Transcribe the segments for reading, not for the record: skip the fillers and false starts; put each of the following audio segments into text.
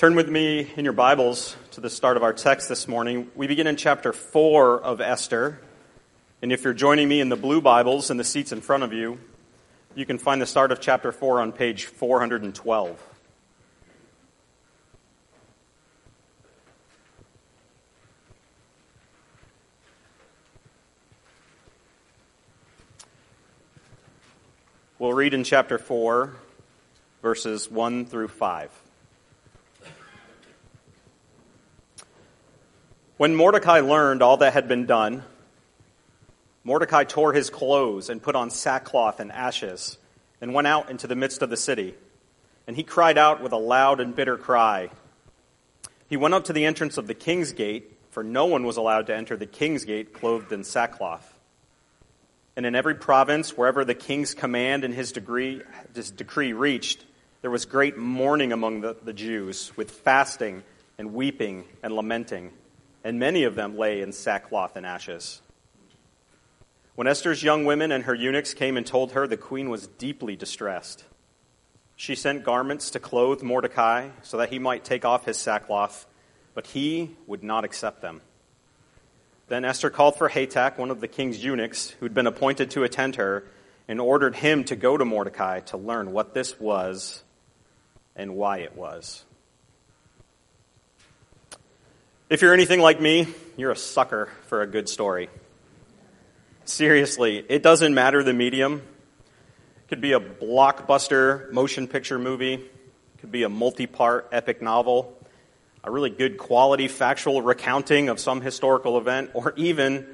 Turn with me in your Bibles to the start of our text this morning. We begin in chapter 4 of Esther, and if you're joining me in the blue Bibles in the seats in front of you, you can find the start of chapter 4 on page 412. We'll read in chapter 4, verses 1 through 5. When Mordecai learned all that had been done, Mordecai tore his clothes and put on sackcloth and ashes and went out into the midst of the city. And he cried out with a loud and bitter cry. He went up to the entrance of the king's gate, for no one was allowed to enter the king's gate clothed in sackcloth. And in every province, wherever the king's command and his decree reached, there was great mourning among the Jews, with fasting and weeping and lamenting. And many of them lay in sackcloth and ashes. When Esther's young women and her eunuchs came and told her, the queen was deeply distressed. She sent garments to clothe Mordecai so that he might take off his sackcloth, but he would not accept them. Then Esther called for Hathach, one of the king's eunuchs, who'd been appointed to attend her, and ordered him to go to Mordecai to learn what this was and why it was. If you're anything like me, you're a sucker for a good story. Seriously, it doesn't matter the medium. It could be a blockbuster motion picture movie. It could be a multi-part epic novel, a really good quality factual recounting of some historical event, or even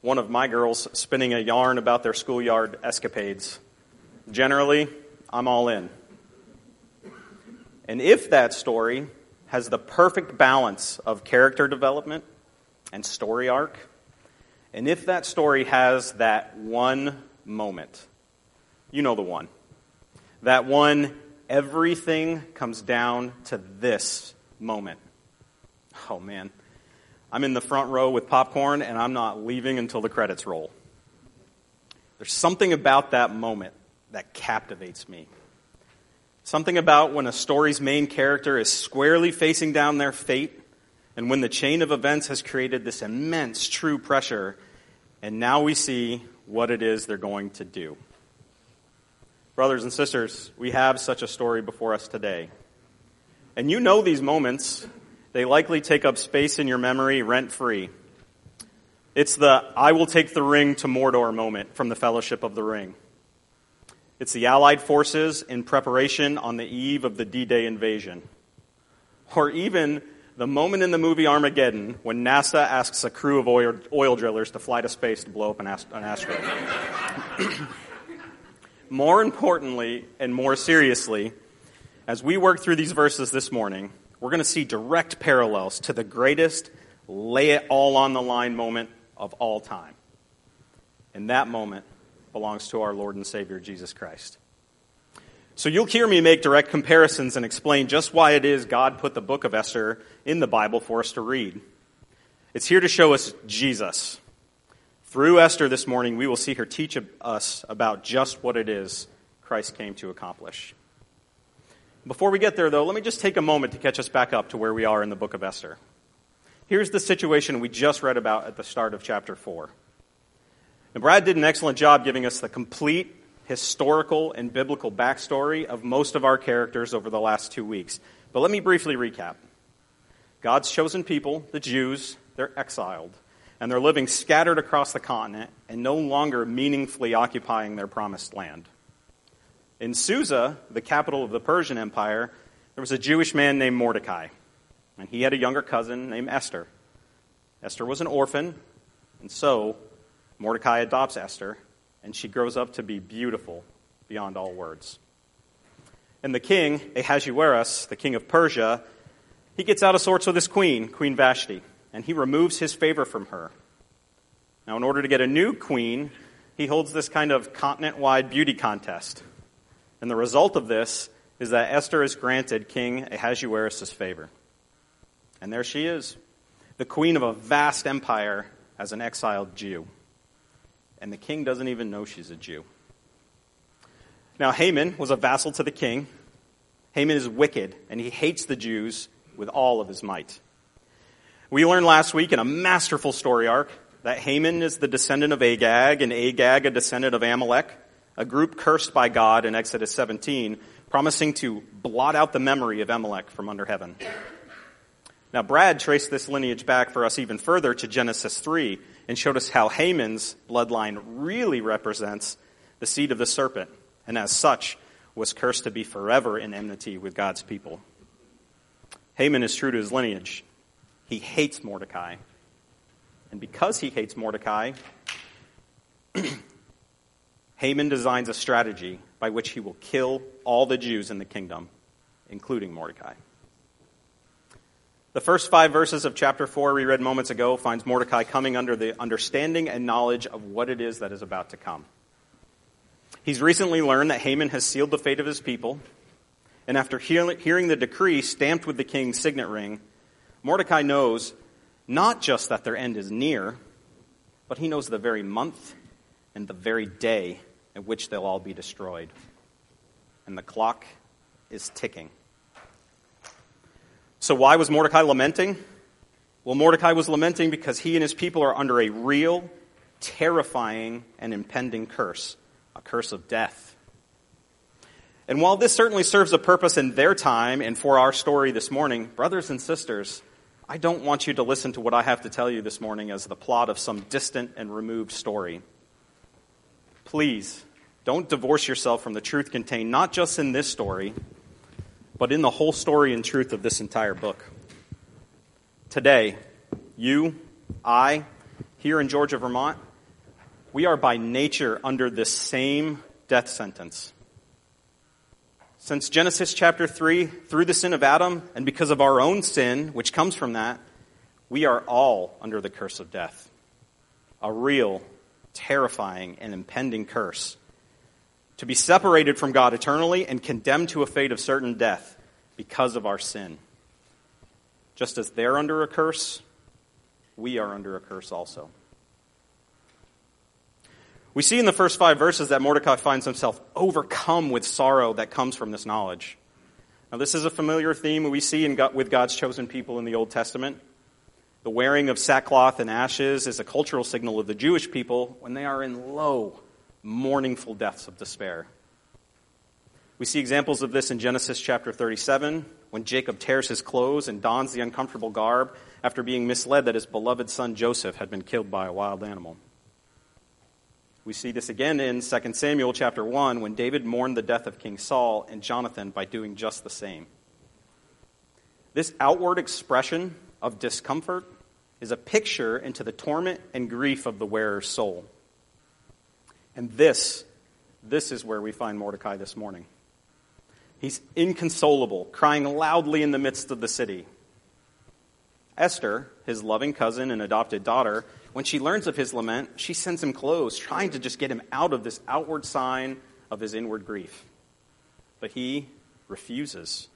one of my girls spinning a yarn about their schoolyard escapades. Generally, I'm all in. And if that story has the perfect balance of character development and story arc, and if that story has that one moment, you know the one, that one everything comes down to this moment. Oh man, I'm in the front row with popcorn and I'm not leaving until the credits roll. There's something about that moment that captivates me. Something about when a story's main character is squarely facing down their fate, and when the chain of events has created this immense true pressure, and now we see what it is they're going to do. Brothers and sisters, we have such a story before us today. And you know these moments, they likely take up space in your memory rent-free. It's the I will take the ring to Mordor moment from the Fellowship of the Ring. It's the Allied forces in preparation on the eve of the D-Day invasion. Or even the moment in the movie Armageddon when NASA asks a crew of oil drillers to fly to space to blow up an asteroid. More importantly and more seriously, as we work through these verses this morning, we're going to see direct parallels to the greatest lay-it-all-on-the-line moment of all time. And that moment belongs to our Lord and Savior, Jesus Christ. So you'll hear me make direct comparisons and explain just why it is God put the book of Esther in the Bible for us to read. It's here to show us Jesus. Through Esther this morning, we will see her teach us about just what it is Christ came to accomplish. Before we get there, though, let me just take a moment to catch us back up to where we are in the book of Esther. Here's the situation we just read about at the start of chapter 4. And Brad did an excellent job giving us the complete historical and biblical backstory of most of our characters over the last 2 weeks. But let me briefly recap. God's chosen people, the Jews, they're exiled, and they're living scattered across the continent and no longer meaningfully occupying their promised land. In Susa, the capital of the Persian Empire, there was a Jewish man named Mordecai, and he had a younger cousin named Esther. Esther was an orphan, and so Mordecai adopts Esther, and she grows up to be beautiful beyond all words. And the king, Ahasuerus, the king of Persia, he gets out of sorts with his queen, Queen Vashti, and he removes his favor from her. Now, in order to get a new queen, he holds this kind of continent-wide beauty contest. And the result of this is that Esther is granted King Ahasuerus' favor. And there she is, the queen of a vast empire as an exiled Jew. And the king doesn't even know she's a Jew. Now, Haman was a vassal to the king. Haman is wicked, and he hates the Jews, with all of his might. We learned last week in a masterful story arc that Haman is the descendant of Agag, and Agag a descendant of Amalek, a group cursed by God in Exodus 17, promising to blot out the memory of Amalek from under heaven. Now, Brad traced this lineage back for us even further to Genesis 3 and showed us how Haman's bloodline really represents the seed of the serpent, and as such, was cursed to be forever in enmity with God's people. Haman is true to his lineage. He hates Mordecai. And because he hates Mordecai, Haman designs a strategy by which he will kill all the Jews in the kingdom, including Mordecai. The first 5 verses of chapter 4 we read moments ago finds Mordecai coming under the understanding and knowledge of what it is that is about to come. He's recently learned that Haman has sealed the fate of his people, and after hearing the decree stamped with the king's signet ring, Mordecai knows not just that their end is near, but he knows the very month and the very day at which they'll all be destroyed. And the clock is ticking. So why was Mordecai lamenting? Well, Mordecai was lamenting because he and his people are under a real, terrifying, and impending curse, a curse of death. And while this certainly serves a purpose in their time and for our story this morning, brothers and sisters, I don't want you to listen to what I have to tell you this morning as the plot of some distant and removed story. Please, don't divorce yourself from the truth contained not just in this story, but in the whole story and truth of this entire book. Today, you, I, here in Georgia, Vermont, we are by nature under this same death sentence. Since Genesis chapter 3, through the sin of Adam, and because of our own sin, which comes from that, we are all under the curse of death. A real, terrifying, and impending curse. To be separated from God eternally and condemned to a fate of certain death because of our sin. Just as they're under a curse, we are under a curse also. We see in the first 5 verses that Mordecai finds himself overcome with sorrow that comes from this knowledge. Now, this is a familiar theme we see with God's chosen people in the Old Testament. The wearing of sackcloth and ashes is a cultural signal of the Jewish people when they are in low, mournful depths of despair. We see examples of this in Genesis chapter 37, when Jacob tears his clothes and dons the uncomfortable garb after being misled that his beloved son Joseph had been killed by a wild animal. We see this again in 2 Samuel chapter 1, when David mourned the death of King Saul and Jonathan by doing just the same. This outward expression of discomfort is a picture into the torment and grief of the wearer's soul. And this is where we find Mordecai this morning. He's inconsolable, crying loudly in the midst of the city. Esther, his loving cousin and adopted daughter, when she learns of his lament, she sends him clothes, trying to just get him out of this outward sign of his inward grief. But he refuses.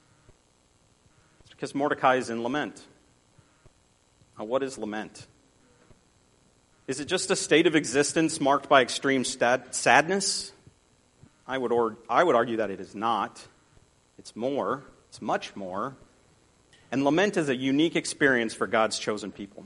It's because Mordecai is in lament. Now, what is lament? Is it just a state of existence marked by extreme sadness? I would argue that it is not. It's more. It's much more. And lament is a unique experience for God's chosen people.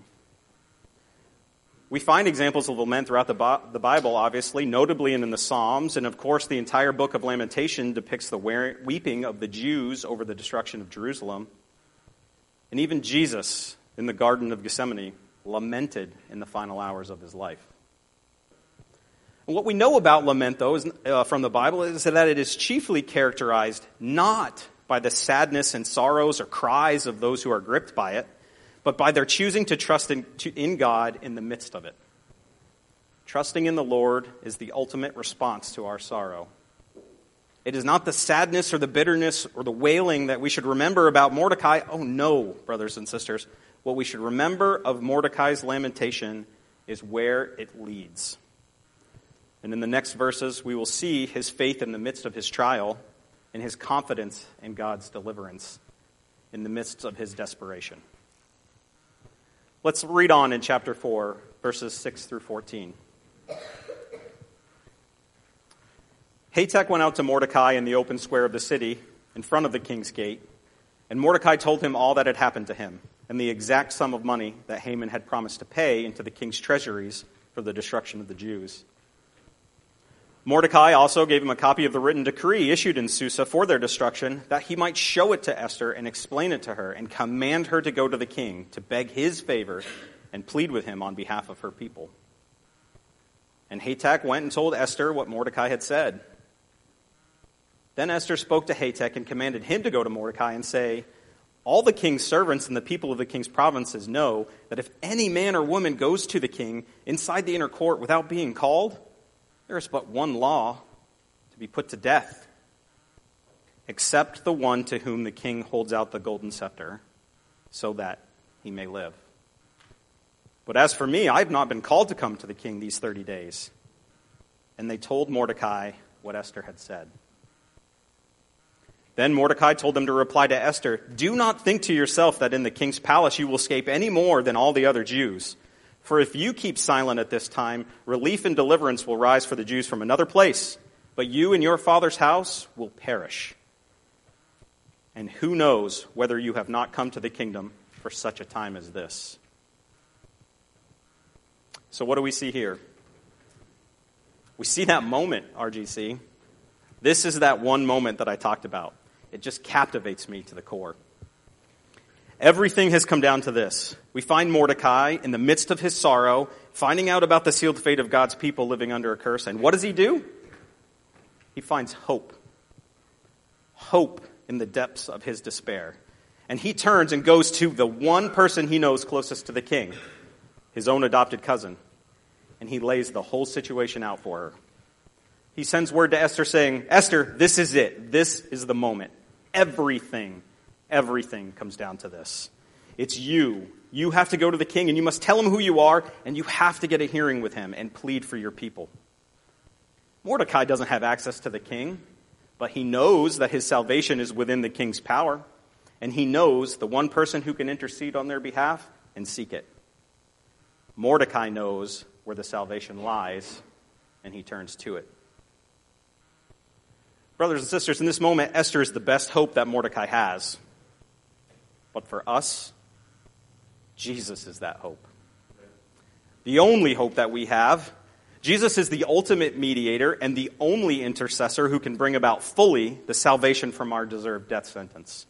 We find examples of lament throughout the Bible, obviously, notably in the Psalms, and of course the entire book of Lamentation depicts the weeping of the Jews over the destruction of Jerusalem. And even Jesus, in the Garden of Gethsemane, lamented in the final hours of his life. And what we know about lament, though, from the Bible, is that it is chiefly characterized not by the sadness and sorrows or cries of those who are gripped by it, but by their choosing to trust in God in the midst of it. Trusting in the Lord is the ultimate response to our sorrow. It is not the sadness or the bitterness or the wailing that we should remember about Mordecai. Oh no, brothers and sisters. What we should remember of Mordecai's lamentation is where it leads. And in the next verses, we will see his faith in the midst of his trial, in his confidence in God's deliverance in the midst of his desperation. Let's read on in chapter 4, verses 6 through 14. Hathach went out to Mordecai in the open square of the city, in front of the king's gate, And Mordecai told him all that had happened to him, and the exact sum of money that Haman had promised to pay into the king's treasuries for the destruction of the Jews. Mordecai also gave him a copy of the written decree issued in Susa for their destruction, that he might show it to Esther and explain it to her, and command her to go to the king to beg his favor and plead with him on behalf of her people. And Hathach went and told Esther what Mordecai had said. Then Esther spoke to Hathach and commanded him to go to Mordecai and say, "All the king's servants and the people of the king's provinces know that if any man or woman goes to the king inside the inner court without being called, there is but one law: to be put to death, except the one to whom the king holds out the golden scepter, so that he may live. But as for me, I have not been called to come to the king these 30 days. And they told Mordecai what Esther had said. Then Mordecai told them to reply to Esther, "Do not think to yourself that in the king's palace you will escape any more than all the other Jews. For if you keep silent at this time, relief and deliverance will rise for the Jews from another place, but you and your father's house will perish. And who knows whether you have not come to the kingdom for such a time as this." So what do we see here? We see that moment, RGC. This is that one moment that I talked about. It just captivates me to the core. Everything has come down to this. We find Mordecai in the midst of his sorrow, finding out about the sealed fate of God's people living under a curse. And what does he do? He finds hope. Hope in the depths of his despair. And he turns and goes to the one person he knows closest to the king, his own adopted cousin. And he lays the whole situation out for her. He sends word to Esther saying, "Esther, this is it. This is the moment. Everything comes down to this. It's you. You have to go to the king, and you must tell him who you are, and you have to get a hearing with him and plead for your people." Mordecai doesn't have access to the king, but he knows that his salvation is within the king's power, and he knows the one person who can intercede on their behalf and seek it. Mordecai knows where the salvation lies, and he turns to it. Brothers and sisters, in this moment, Esther is the best hope that Mordecai has. But for us, Jesus is that hope. The only hope that we have. Jesus is the ultimate mediator and the only intercessor who can bring about fully the salvation from our deserved death sentence.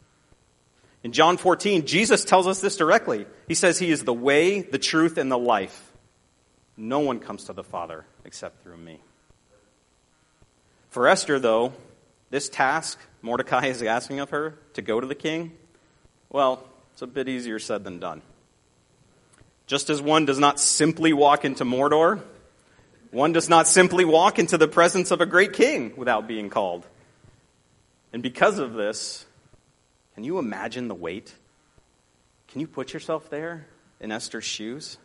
In John 14, Jesus tells us this directly. He says he is the way, the truth, and the life. No one comes to the Father except through me. For Esther, though, this task Mordecai is asking of her, to go to the king, well, it's a bit easier said than done. Just as one does not simply walk into Mordor, one does not simply walk into the presence of a great king without being called. And because of this, can you imagine the weight? Can you put yourself there in Esther's shoes?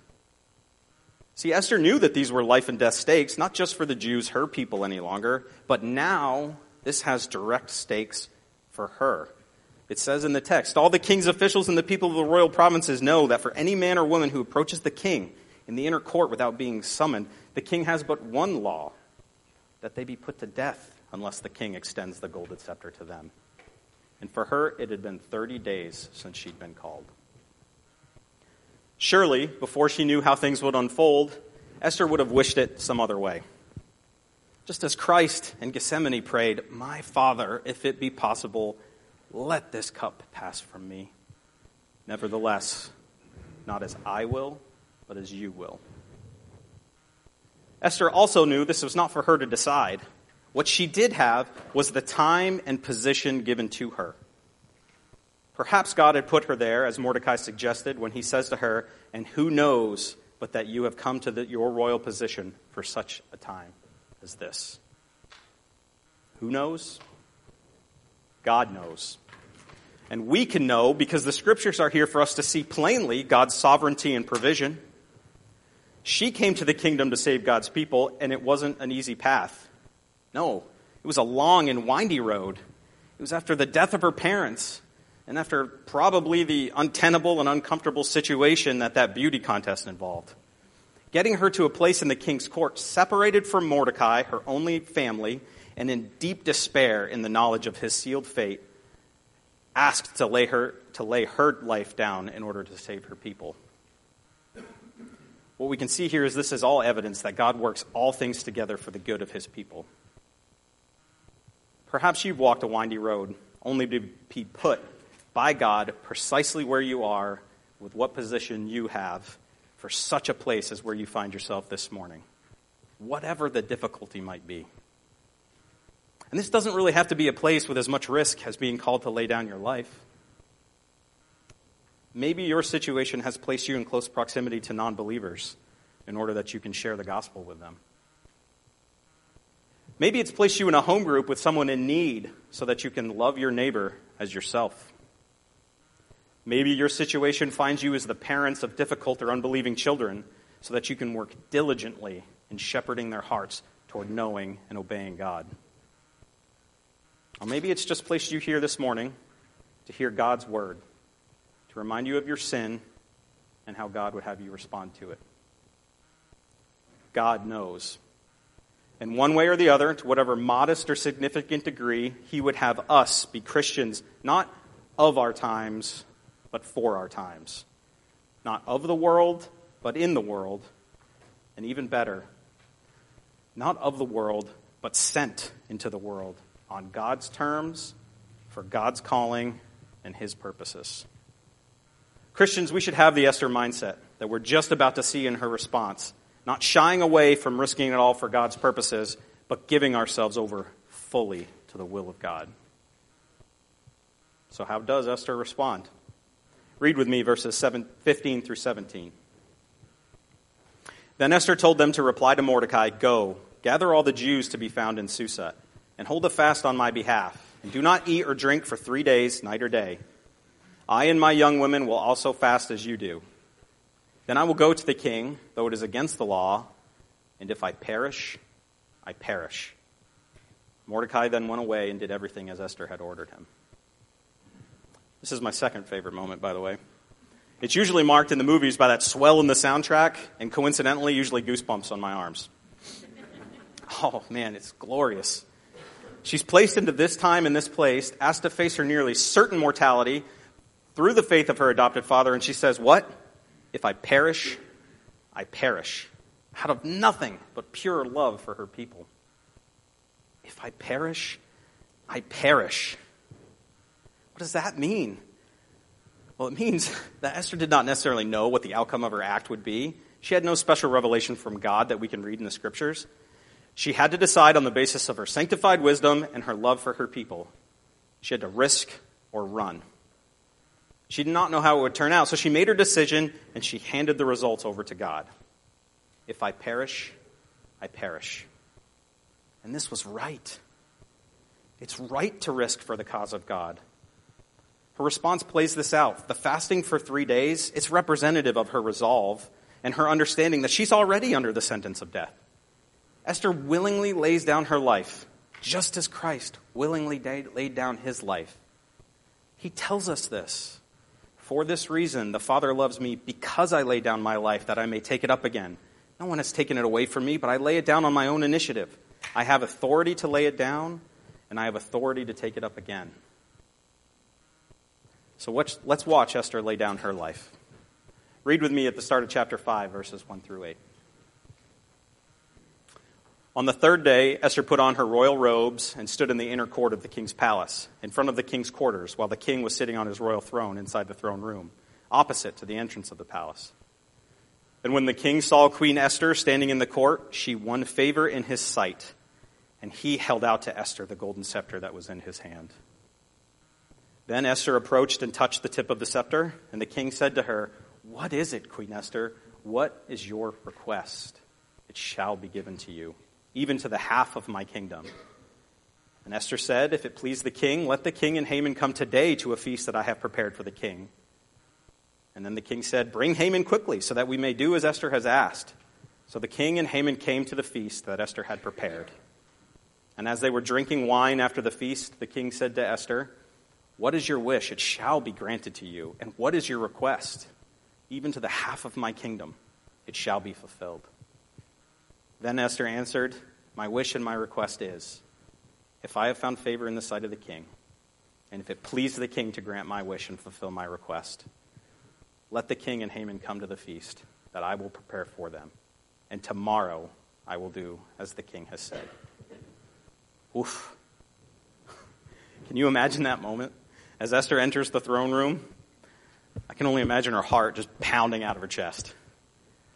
See, Esther knew that these were life and death stakes, not just for the Jews, her people, any longer, but now this has direct stakes for her. It says in the text, "All the king's officials and the people of the royal provinces know that for any man or woman who approaches the king in the inner court without being summoned, the king has but one law, that they be put to death unless the king extends the golden scepter to them." And for her, it had been 30 days since she'd been called. Surely, before she knew how things would unfold, Esther would have wished it some other way. Just as Christ in Gethsemane prayed, "My Father, if it be possible, let this cup pass from me. Nevertheless, not as I will, but as you will." Esther also knew this was not for her to decide. What she did have was the time and position given to her. Perhaps God had put her there, as Mordecai suggested, when he says to her, "And who knows but that you have come to your royal position for such a time as this?" Who knows? God knows. And we can know because the scriptures are here for us to see plainly God's sovereignty and provision. She came to the kingdom to save God's people, and it wasn't an easy path. No, it was a long and windy road. It was after the death of her parents, and after probably the untenable and uncomfortable situation that beauty contest involved. Getting her to a place in the king's court, separated from Mordecai, her only family, and in deep despair in the knowledge of his sealed fate, asked to lay her life down in order to save her people. What we can see here is this is all evidence that God works all things together for the good of his people. Perhaps you've walked a windy road only to be put by God precisely where you are with what position you have for such a place as where you find yourself this morning, whatever the difficulty might be. And this doesn't really have to be a place with as much risk as being called to lay down your life. Maybe your situation has placed you in close proximity to non-believers in order that you can share the gospel with them. Maybe it's placed you in a home group with someone in need so that you can love your neighbor as yourself. Maybe your situation finds you as the parents of difficult or unbelieving children so that you can work diligently in shepherding their hearts toward knowing and obeying God. Or maybe it's just placed you here this morning to hear God's word, to remind you of your sin and how God would have you respond to it. God knows. In one way or the other, to whatever modest or significant degree, he would have us be Christians, not of our times, but for our times. Not of the world, but in the world. And even better, not of the world, but sent into the world on God's terms, for God's calling, and his purposes. Christians, we should have the Esther mindset that we're just about to see in her response, not shying away from risking it all for God's purposes, but giving ourselves over fully to the will of God. So how does Esther respond? Read with me verses 15 through 17. Then Esther told them to reply to Mordecai, "Go, gather all the Jews to be found in Susa, and hold a fast on my behalf, and do not eat or drink for 3 days, night or day. I and my young women will also fast as you do. Then I will go to the king, though it is against the law, and if I perish, I perish." Mordecai then went away and did everything as Esther had ordered him. This is my second favorite moment, by the way. It's usually marked in the movies by that swell in the soundtrack, and coincidentally, usually goosebumps on my arms. Oh, man, it's glorious. She's placed into this time and this place, asked to face her nearly certain mortality through the faith of her adopted father, and she says, what? If I perish, I perish, out of nothing but pure love for her people. If I perish, I perish. What does that mean? Well, it means that Esther did not necessarily know what the outcome of her act would be. She had no special revelation from God that we can read in the scriptures. She had to decide on the basis of her sanctified wisdom and her love for her people. She had to risk or run. She did not know how it would turn out, so she made her decision, and she handed the results over to God. If I perish, I perish. And this was right. It's right to risk for the cause of God. Her response plays this out. The fasting for 3 days, it's representative of her resolve and her understanding that she's already under the sentence of death. Esther willingly lays down her life, just as Christ willingly laid down his life. He tells us this. For this reason, the Father loves me because I lay down my life that I may take it up again. No one has taken it away from me, but I lay it down on my own initiative. I have authority to lay it down, and I have authority to take it up again. So let's watch Esther lay down her life. Read with me at the start of chapter 5, verses 1 through 8. On the third day, Esther put on her royal robes and stood in the inner court of the king's palace, in front of the king's quarters, while the king was sitting on his royal throne inside the throne room, opposite to the entrance of the palace. And when the king saw Queen Esther standing in the court, she won favor in his sight, and he held out to Esther the golden scepter that was in his hand. Then Esther approached and touched the tip of the scepter, and the king said to her, "What is it, Queen Esther? What is your request? It shall be given to you, even to the half of my kingdom." And Esther said, "If it please the king, let the king and Haman come today to a feast that I have prepared for the king." And then the king said, "Bring Haman quickly, so that we may do as Esther has asked." So the king and Haman came to the feast that Esther had prepared. And as they were drinking wine after the feast, the king said to Esther, "What is your wish? It shall be granted to you. And what is your request? Even to the half of my kingdom, it shall be fulfilled." Then Esther answered, "My wish and my request is, if I have found favor in the sight of the king, and if it please the king to grant my wish and fulfill my request, let the king and Haman come to the feast that I will prepare for them, and tomorrow I will do as the king has said." Oof. Can you imagine that moment? As Esther enters the throne room, I can only imagine her heart just pounding out of her chest.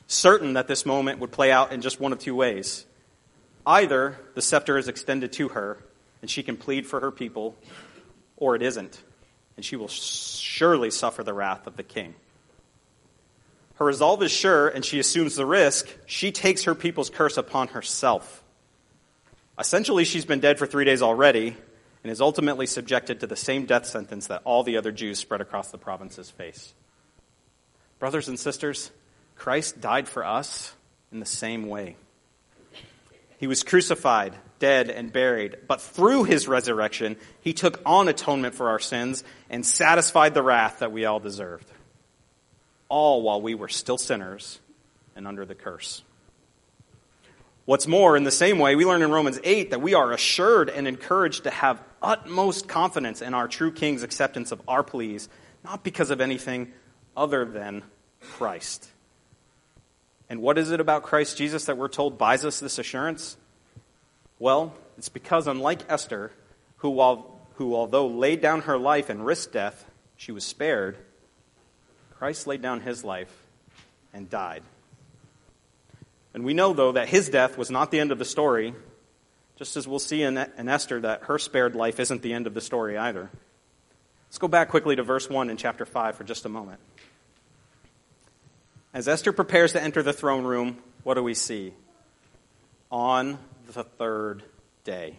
Certain that this moment would play out in just one of two ways. Either the scepter is extended to her and she can plead for her people, or it isn't, and she will surely suffer the wrath of the king. Her resolve is sure, and she assumes the risk. She takes her people's curse upon herself. Essentially, she's been dead for 3 days already, and is ultimately subjected to the same death sentence that all the other Jews spread across the provinces face. Brothers and sisters, Christ died for us in the same way. He was crucified, dead, and buried, but through his resurrection, he took on atonement for our sins and satisfied the wrath that we all deserved, all while we were still sinners and under the curse. What's more, in the same way, we learn in Romans 8 that we are assured and encouraged to have utmost confidence in our true King's acceptance of our pleas, not because of anything other than Christ. And what is it about Christ Jesus that we're told buys us this assurance? Well, it's because unlike Esther, who although laid down her life and risked death, she was spared, Christ laid down his life and died. And we know, though, that his death was not the end of the story, just as we'll see in Esther that her spared life isn't the end of the story either. Let's go back quickly to verse 1 in chapter 5 for just a moment. As Esther prepares to enter the throne room, what do we see? On the third day.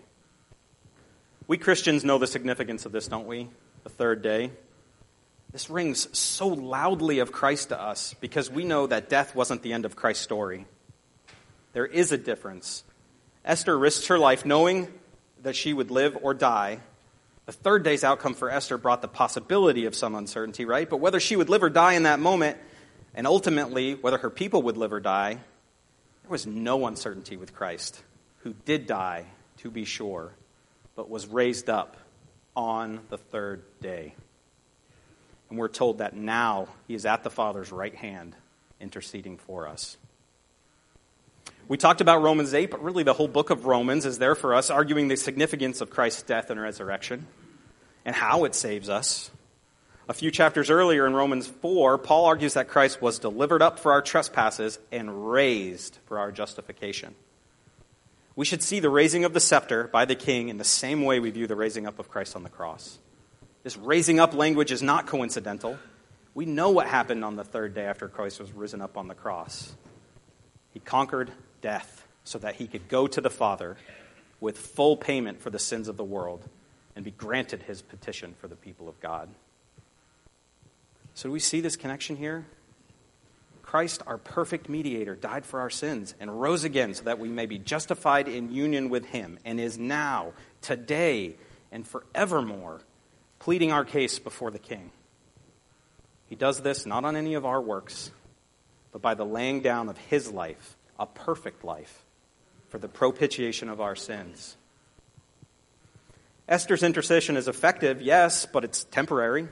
We Christians know the significance of this, don't we? The third day. This rings so loudly of Christ to us because we know that death wasn't the end of Christ's story. There is a difference. Esther risks her life knowing that she would live or die. The third day's outcome for Esther brought the possibility of some uncertainty, right? But whether she would live or die in that moment, and ultimately, whether her people would live or die, there was no uncertainty with Christ, who did die, to be sure, but was raised up on the third day. And we're told that now he is at the Father's right hand, interceding for us. We talked about Romans 8, but really the whole book of Romans is there for us, arguing the significance of Christ's death and resurrection, and how it saves us. A few chapters earlier in Romans 4, Paul argues that Christ was delivered up for our trespasses and raised for our justification. We should see the raising of the scepter by the king in the same way we view the raising up of Christ on the cross. This raising up language is not coincidental. We know what happened on the third day after Christ was risen up on the cross. He conquered death so that he could go to the Father with full payment for the sins of the world and be granted his petition for the people of God. So do we see this connection here? Christ, our perfect mediator, died for our sins and rose again so that we may be justified in union with him, and is now, today, and forevermore pleading our case before the King. He does this not on any of our works, but by the laying down of his life, a perfect life, for the propitiation of our sins. Esther's intercession is effective, yes, but it's temporary.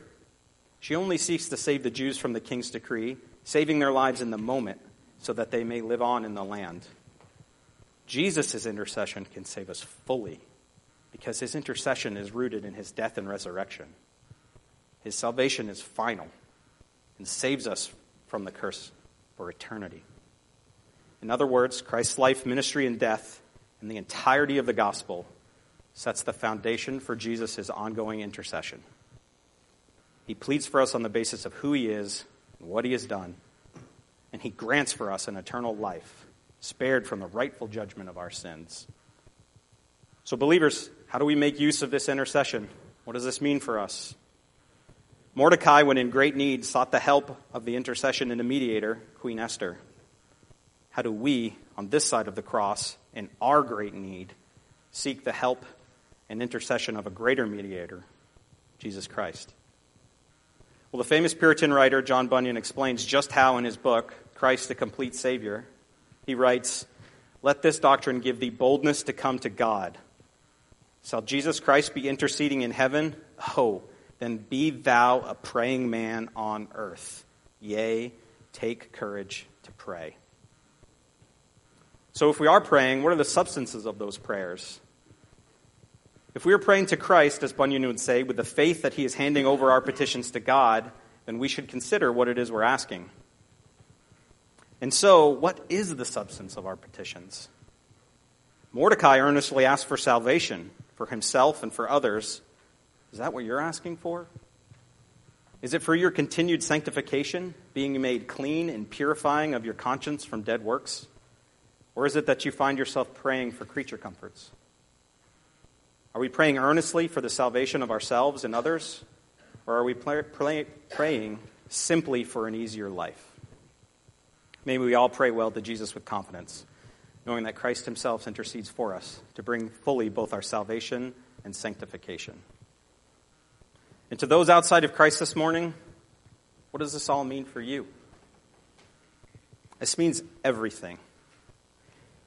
She only seeks to save the Jews from the king's decree, saving their lives in the moment so that they may live on in the land. Jesus' intercession can save us fully because his intercession is rooted in his death and resurrection. His salvation is final and saves us from the curse for eternity. In other words, Christ's life, ministry, and death, and the entirety of the gospel sets the foundation for Jesus' ongoing intercession. He pleads for us on the basis of who he is and what he has done, and he grants for us an eternal life, spared from the rightful judgment of our sins. So believers, how do we make use of this intercession? What does this mean for us? Mordecai, when in great need, sought the help of the intercession and the mediator, Queen Esther. How do we, on this side of the cross, in our great need, seek the help and intercession of a greater mediator, Jesus Christ? Well, the famous Puritan writer John Bunyan explains just how in his book, Christ the Complete Savior. He writes, "Let this doctrine give thee boldness to come to God, Shall Jesus Christ be interceding in heaven? Oh, then be thou a praying man on earth. Yea, take courage to pray. So if we are praying, what are the substances of those prayers? If we are praying to Christ, as Bunyan would say, with the faith that he is handing over our petitions to God, then we should consider what it is we're asking. And so, what is the substance of our petitions? Mordecai earnestly asked for salvation, for himself and for others. Is that what you're asking for? Is it for your continued sanctification, being made clean and purifying of your conscience from dead works? Or is it that you find yourself praying for creature comforts? Are we praying earnestly for the salvation of ourselves and others? Or are we praying simply for an easier life? Maybe we all pray well to Jesus with confidence, knowing that Christ himself intercedes for us to bring fully both our salvation and sanctification. And to those outside of Christ this morning, what does this all mean for you? This means everything.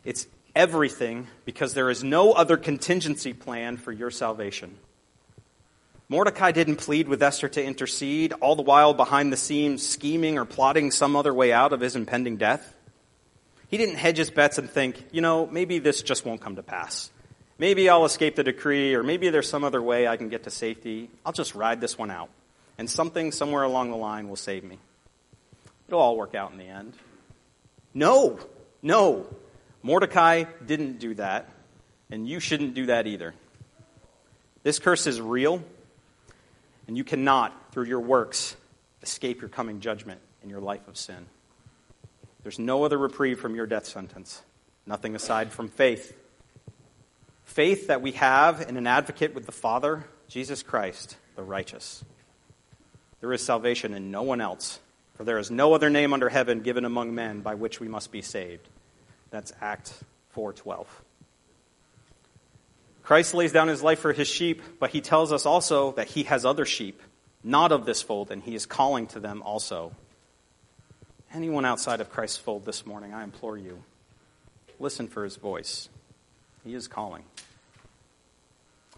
It's everything because there is no other contingency plan for your salvation. Mordecai didn't plead with Esther to intercede, all the while behind the scenes scheming or plotting some other way out of his impending death. He didn't hedge his bets and think, maybe this just won't come to pass. Maybe I'll escape the decree, or maybe there's some other way I can get to safety. I'll just ride this one out, and something somewhere along the line will save me. It'll all work out in the end. No. Mordecai didn't do that, and you shouldn't do that either. This curse is real, and you cannot, through your works, escape your coming judgment and your life of sin. There's no other reprieve from your death sentence, nothing aside from faith. Faith that we have in an advocate with the Father, Jesus Christ, the righteous. There is salvation in no one else, for there is no other name under heaven given among men by which we must be saved. That's Acts 4:12. Christ lays down his life for his sheep, but he tells us also that he has other sheep, not of this fold, and he is calling to them also. Anyone outside of Christ's fold this morning, I implore you, listen for his voice. He is calling.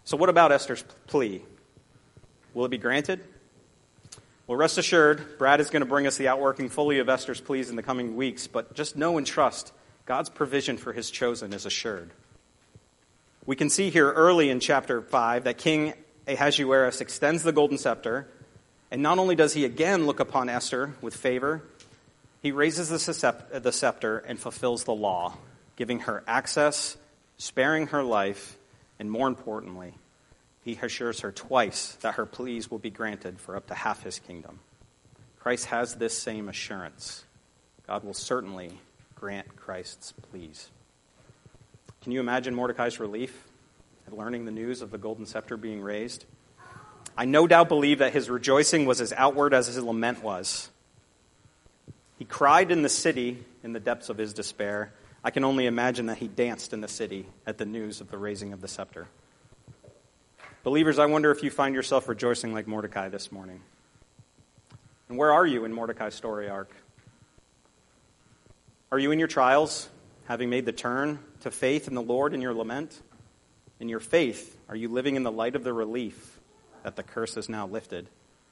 So what about Esther's plea? Will it be granted? Well, rest assured, Brad is going to bring us the outworking fully of Esther's pleas in the coming weeks, but just know and trust, God's provision for his chosen is assured. We can see here early in chapter 5 that King Ahasuerus extends the golden scepter, and not only does he again look upon Esther with favor, he raises the scepter and fulfills the law, giving her access, sparing her life, and more importantly, he assures her twice that her pleas will be granted for up to half his kingdom. Christ has this same assurance. God will certainly grant Christ's pleas. Can you imagine Mordecai's relief at learning the news of the golden scepter being raised? I no doubt believe that his rejoicing was as outward as his lament was. He cried in the city in the depths of his despair. I can only imagine that he danced in the city at the news of the raising of the scepter. Believers, I wonder if you find yourself rejoicing like Mordecai this morning. And where are you in Mordecai's story arc? Are you in your trials, having made the turn to faith in the Lord in your lament? In your faith, are you living in the light of the relief that the curse is now lifted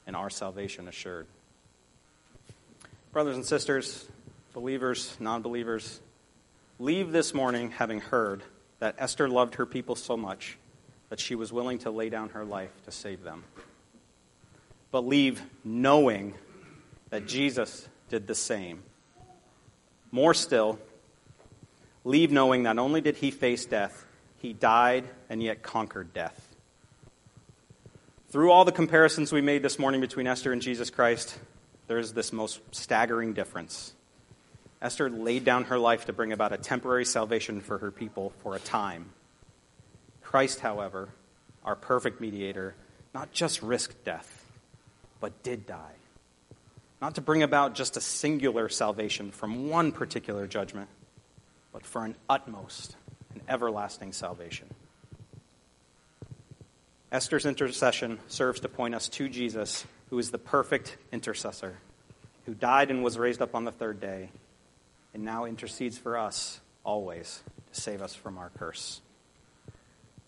and our salvation assured? Brothers and sisters, believers, non-believers, leave this morning having heard that Esther loved her people so much that she was willing to lay down her life to save them. But leave knowing that Jesus did the same. More still, leave knowing not only did he face death, he died and yet conquered death. Through all the comparisons we made this morning between Esther and Jesus Christ, there is this most staggering difference. Esther laid down her life to bring about a temporary salvation for her people for a time. Christ, however, our perfect mediator, not just risked death, but did die. Not to bring about just a singular salvation from one particular judgment, but for an utmost and everlasting salvation. Esther's intercession serves to point us to Jesus, who is the perfect intercessor, who died and was raised up on the third day, and now intercedes for us always to save us from our curse.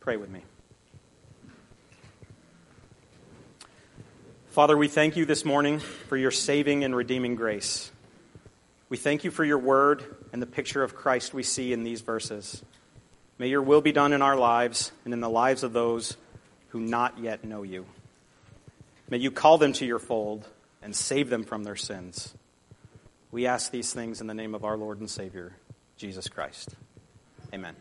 Pray with me. Father, we thank you this morning for your saving and redeeming grace. We thank you for your word and the picture of Christ we see in these verses. May your will be done in our lives and in the lives of those who not yet know you. May you call them to your fold and save them from their sins. We ask these things in the name of our Lord and Savior, Jesus Christ. Amen.